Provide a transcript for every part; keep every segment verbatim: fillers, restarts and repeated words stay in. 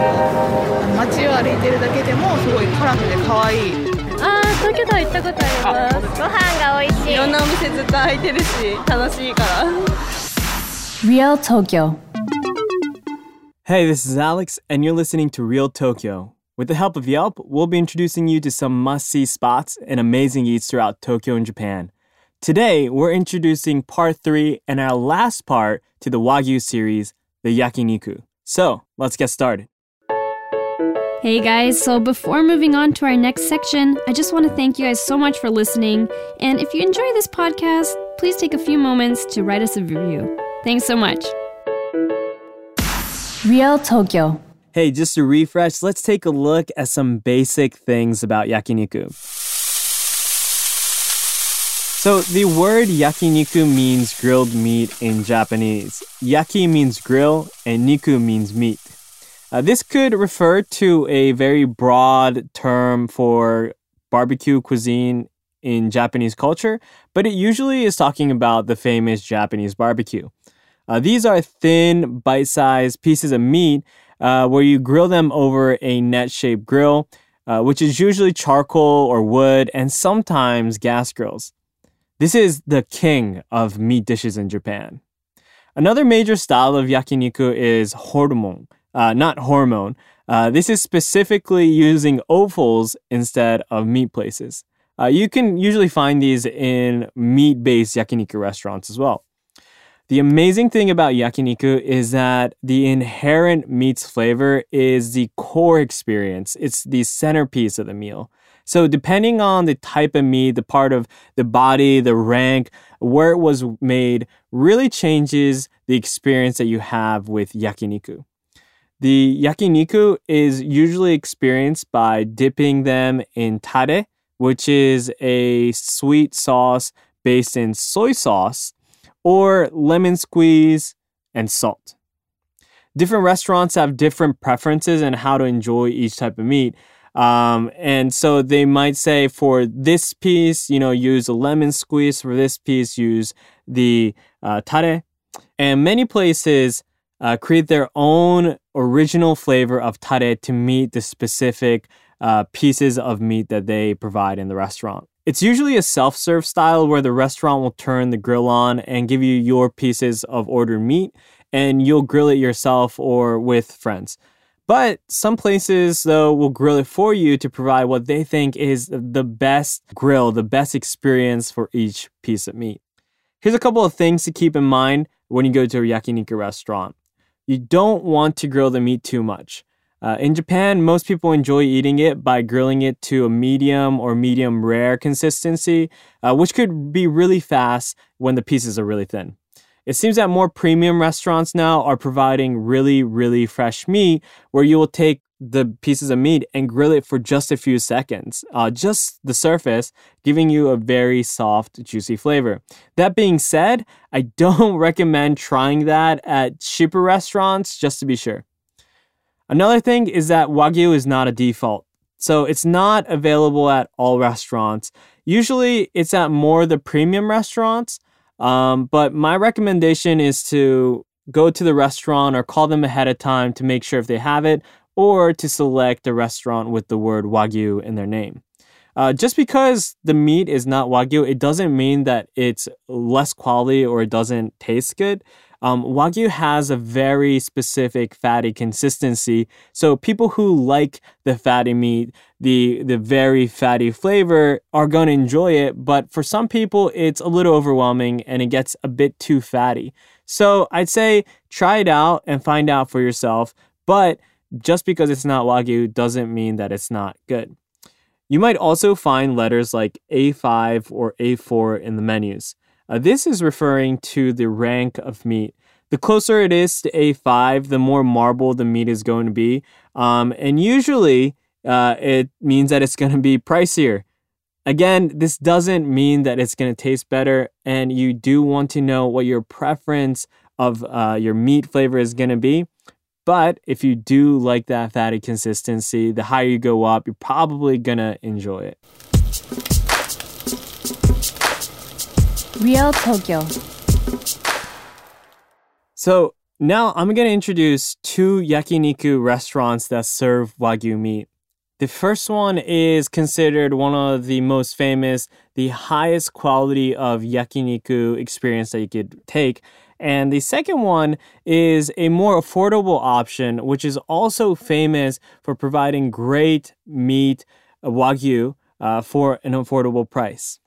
街を歩いてるだけでもすごいカラフルで可愛い。ああ、東京タワー行ったことあります。ご飯が美味しい。いろんなお店ずっと開いてるし楽しいから。Real Tokyo. Hey, this is Alex, and you're listening to Real Tokyo. With the help of Yelp, we'll be introducing you to some must-see spots and amazing eats throughout Tokyo and Japan. Today, we're introducing part three and our last part to the Wagyu series, the yakiniku. So, let's get started. Hey guys, so before moving on to our next section, I just want to thank you guys so much for listening. And if you enjoy this podcast, please take a few moments to write us a review. Thanks so much. Real Tokyo.Hey, just to refresh, let's take a look at some basic things about yakiniku. So the word yakiniku means grilled meat in Japanese. Yaki means grill and niku means meat. Uh, this could refer to a very broad term for barbecue cuisine in Japanese culture, but it usually is talking about the famous Japanese barbecue. Uh, these are thin, bite-sized pieces of meat,Uh, where you grill them over a net-shaped grill, uh, which is usually charcoal or wood and sometimes gas grills. This is the king of meat dishes in Japan. Another major style of yakiniku is horumon, uh, not hormone. Uh, this is specifically using offals instead of meat places. Uh, you can usually find these in meat-based yakiniku restaurants as well.The amazing thing about yakiniku is that the inherent meat's flavor is the core experience. It's the centerpiece of the meal. So depending on the type of meat, the part of the body, the rank, where it was made, really changes the experience that you have with yakiniku. The yakiniku is usually experienced by dipping them in tare, which is a sweet sauce based in soy sauce,or lemon squeeze, and salt. Different restaurants have different preferences in how to enjoy each type of meat. Um, and so they might say for this piece, you know, use a lemon squeeze. For this piece, use the uh, tare. And many places uh, create their own original flavor of tare to meet the specific uh, pieces of meat that they provide in the restaurant.It's usually a self-serve style where the restaurant will turn the grill on and give you your pieces of ordered meat, and you'll grill it yourself or with friends. But some places, though, will grill it for you to provide what they think is the best grill, the best experience for each piece of meat. Here's a couple of things to keep in mind when you go to a yakiniku restaurant. You don't want to grill the meat too much.Uh, in Japan, most people enjoy eating it by grilling it to a medium or medium rare consistency, uh, which could be really fast when the pieces are really thin. It seems that more premium restaurants now are providing really, really fresh meat where you will take the pieces of meat and grill it for just a few seconds, uh, just the surface, giving you a very soft, juicy flavor. That being said, I don't recommend trying that at cheaper restaurants just to be sure.Another thing is that Wagyu is not a default, so it's not available at all restaurants. Usually, it's at more the premium restaurants, um, but my recommendation is to go to the restaurant or call them ahead of time to make sure if they have it, or to select a restaurant with the word Wagyu in their name. Uh, just because the meat is not Wagyu, it doesn't mean that it's less quality or it doesn't taste good.Um, Wagyu has a very specific fatty consistency. So people who like the fatty meat, the, the very fatty flavor, are going to enjoy it. But for some people, it's a little overwhelming and it gets a bit too fatty. So I'd say try it out and find out for yourself. But just because it's not Wagyu doesn't mean that it's not good. You might also find letters like A five or A four in the menus.Uh, this is referring to the rank of meat. The closer it is to A five, the more marbled the meat is going to be. Um, and usually, uh, it means that it's going to be pricier. Again, this doesn't mean that it's going to taste better. And you do want to know what your preference of uh, your meat flavor is going to be. But if you do like that fatty consistency, the higher you go up, you're probably going to enjoy it.Real Tokyo. So Now I'm going to introduce two yakiniku restaurants that serve Wagyu meat. The first one is considered one of the most famous, the highest quality of yakiniku experience that you could take. And the second one is a more affordable option, which is also famous for providing great meat, Wagyu, uh, for an affordable price.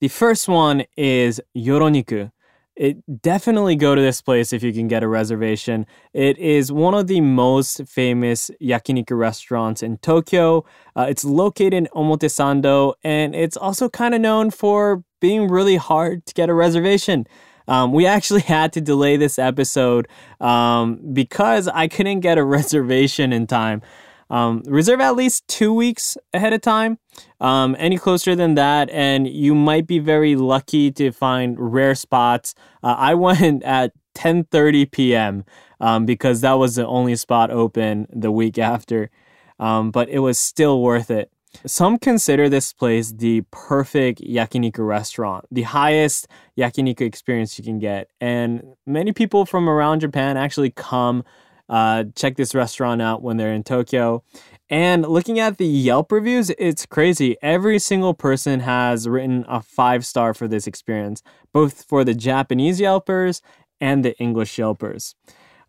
The first one is Yoroniku. It definitely go to this place if you can get a reservation. It is one of the most famous yakiniku restaurants in Tokyo. Uh, it's located in Omotesando, and it's also kind of known for being really hard to get a reservation. Um, we actually had to delay this episode um, because I couldn't get a reservation in time. Um, reserve at least two weeks ahead of time. Um, any closer than that, and you might be very lucky to find rare spots. Uh, I went at ten thirty p.m. Um, because that was the only spot open the week after. Um, but it was still worth it. Some consider this place the perfect yakiniku restaurant, the highest yakiniku experience you can get. And many people from around Japan actually come uh, check this restaurant out when they're in Tokyo. And looking at the Yelp reviews, it's crazy. Every single person has written a five-star for this experience, both for the Japanese Yelpers and the English Yelpers.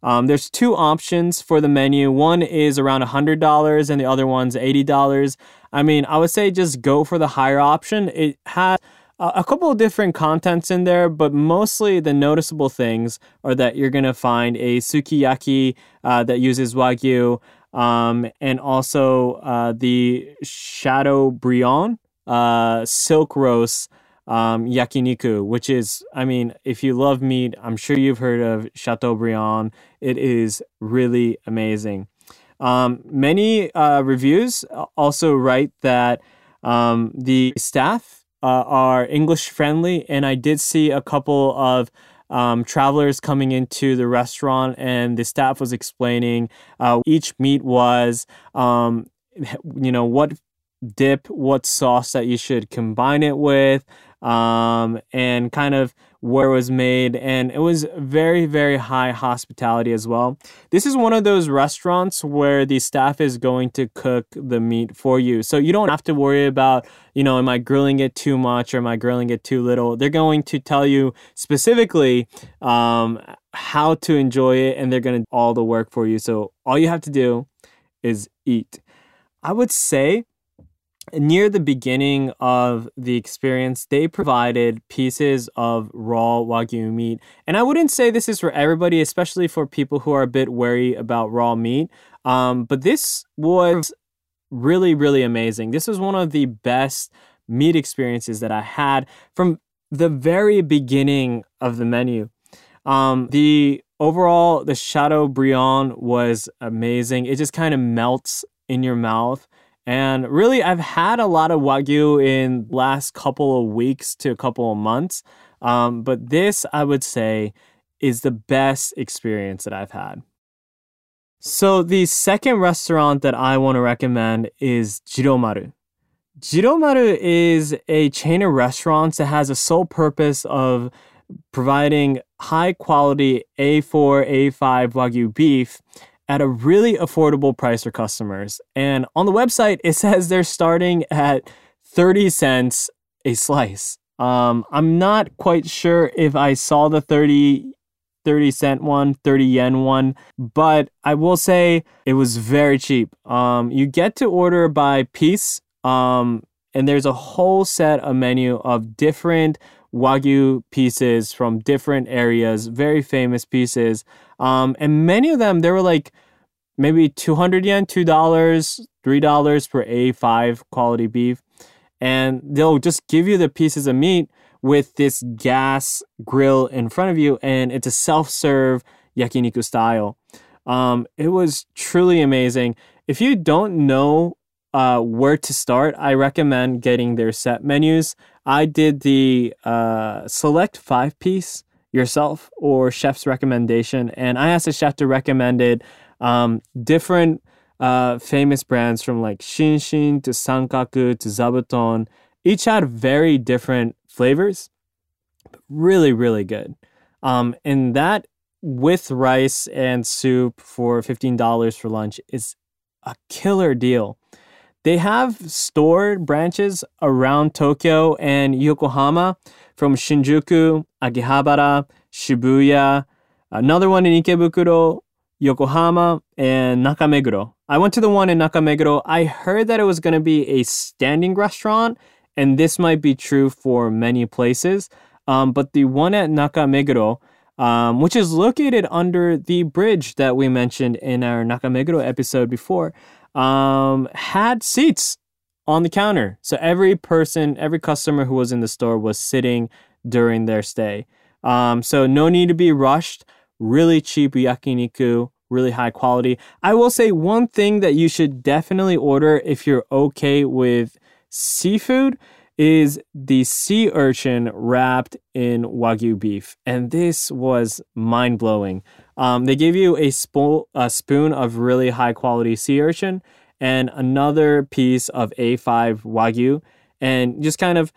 Um, there's two options for the menu. One is around one hundred dollars and the other one's eighty dollars. I mean, I would say just go for the higher option. It has a, a couple of different contents in there, but mostly the noticeable things are that you're going to find a sukiyaki uh, that uses Wagyu um, and also uh, the Chateaubriand uh, silk roast Um, yakiniku, which is, I mean, if you love meat, I'm sure you've heard of Chateaubriand. It is really amazing. Um, many uh, reviews also write that um, the staff uh, are English friendly, and I did see a couple of um, travelers coming into the restaurant, and the staff was explaining uh, each meat was, um, you know, what dip, what sauce that you should combine it with. Um, and kind of where it was made. And it was very, very high hospitality as well. This is one of those restaurants where the staff is going to cook the meat for you. So you don't have to worry about, you know, am I grilling it too much or am I grilling it too little? They're going to tell you specifically um, how to enjoy it, and they're going to do all the work for you. So all you have to do is eat. I would say near the beginning of the experience, they provided pieces of raw Wagyu meat. And I wouldn't say this is for everybody, especially for people who are a bit wary about raw meat. Um, but this was really, really amazing. This was one of the best meat experiences that I had from the very beginning of the menu. Um, the overall, the Chateaubriand was amazing. It just kind of melts in your mouth. And really, I've had a lot of Wagyu in the last couple of weeks to a couple of months. Um, but this, I would say, is the best experience that I've had. So the second restaurant that I want to recommend is Jiromaru. Jiromaru is a chain of restaurants that has a sole purpose of providing high-quality A four, A five Wagyu beef at a really affordable price for customers. And on the website, it says they're starting at thirty cents a slice. Um, I'm not quite sure if I saw the thirty, thirty cent one, thirty yen one, but I will say it was very cheap. Um, you get to order by piece, um, and there's a whole set of menu of different Wagyu pieces from different areas, very famous pieces. Um, and many of them, they were like maybe two hundred yen, two dollars, three dollars for A five quality beef. And they'll just give you the pieces of meat with this gas grill in front of you. And it's a self-serve yakiniku style. Um, it was truly amazing. If you don't know Uh, where to start, I recommend getting their set menus. I did the uh, select five piece yourself or chef's recommendation, and I asked the chef to recommend it. Um, different uh, famous brands from like Shinshin to Sankaku to Zabuton, each had very different flavors. Really, really good. Um, and that with rice and soup for fifteen dollars for lunch is a killer deal. They have store branches around Tokyo and Yokohama from Shinjuku, Akihabara, Shibuya, another one in Ikebukuro, Yokohama, and Nakameguro. I went to the one in Nakameguro. I heard that it was going to be a standing restaurant, and this might be true for many places. Um, but the one at Nakameguro, um, which is located under the bridge that we mentioned in our Nakameguro episode before, um, had seats on the counter. So every person, every customer who was in the store was sitting during their stay. Um, so no need to be rushed. Really cheap yakiniku, really high quality. I will say one thing that you should definitely order if you're okay with seafood is the sea urchin wrapped in wagyu beef. And this was mind-blowing. Um, they gave you a, spo- a spoon of really high-quality sea urchin and another piece of A five wagyu, and just kind of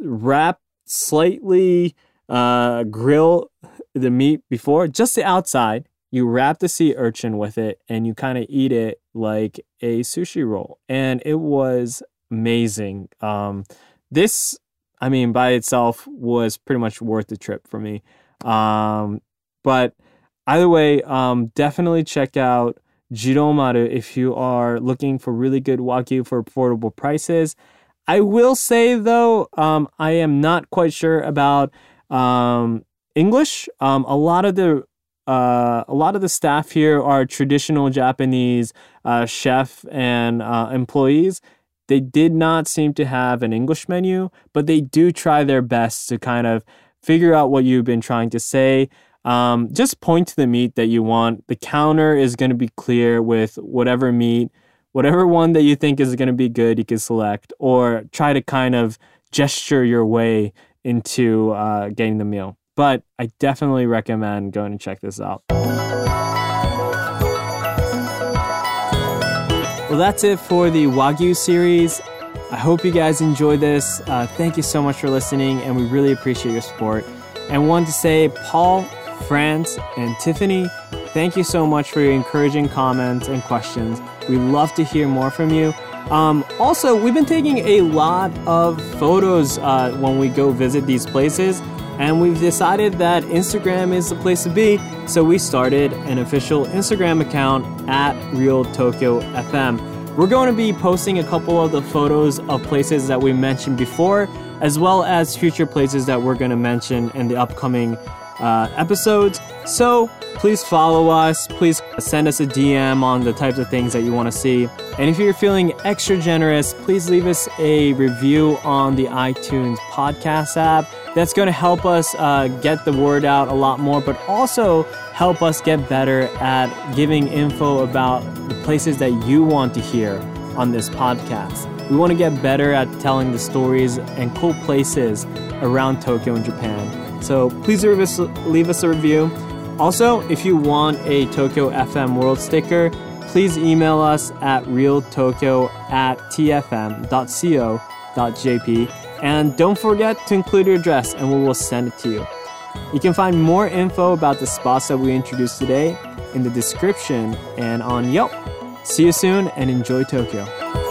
wrap slightly, uh, grill the meat before, just the outside. You wrap the sea urchin with it, and you kind of eat it like a sushi roll. And it was amazing. Um, this, I mean, by itself was pretty much worth the trip for me. Um, but either way, um, definitely check out Jiromaru if you are looking for really good wagyu for affordable prices. I will say, though, um, I am not quite sure about um, English. Um, a lot of the Uh, a lot of the staff here are traditional Japanese uh, chef and uh, employees. They did not seem to have an English menu, but they do try their best to kind of figure out what you've been trying to say. Um, just point to the meat that you want. The counter is going to be clear with whatever meat, whatever one that you think is going to be good, you can select, or try to kind of gesture your way into uh, getting the meal. But I definitely recommend going and check this out. Well, that's it for the Wagyu series. I hope you guys enjoy this. Uh, thank you so much for listening, and we really appreciate your support. And want to say, Paul, France, and Tiffany, thank you so much for your encouraging comments and questions. We love to hear more from you. Um, also, we've been taking a lot of photos uh, when we go visit these places. And we've decided that Instagram is the place to be, so we started an official Instagram account at Real Tokyo F M. We're going to be posting a couple of the photos of places that we mentioned before, as well as future places that we're going to mention in the upcoming uh, episodes. So please follow us, please send us a D M on the types of things that you want to see. And if you're feeling extra generous, please leave us a review on the iTunes podcast app. That's going to help us uh, get the word out a lot more, but also help us get better at giving info about the places that you want to hear on this podcast. We want to get better at telling the stories and cool places around Tokyo and Japan. So please leave us, leave us a review. Also, if you want a Tokyo F M World sticker, please email us at realtokyo at t f m dot co dot j p. And don't forget to include your address, and we will send it to you. You can find more info about the spots that we introduced today in the description and on Yelp. See you soon, and enjoy Tokyo.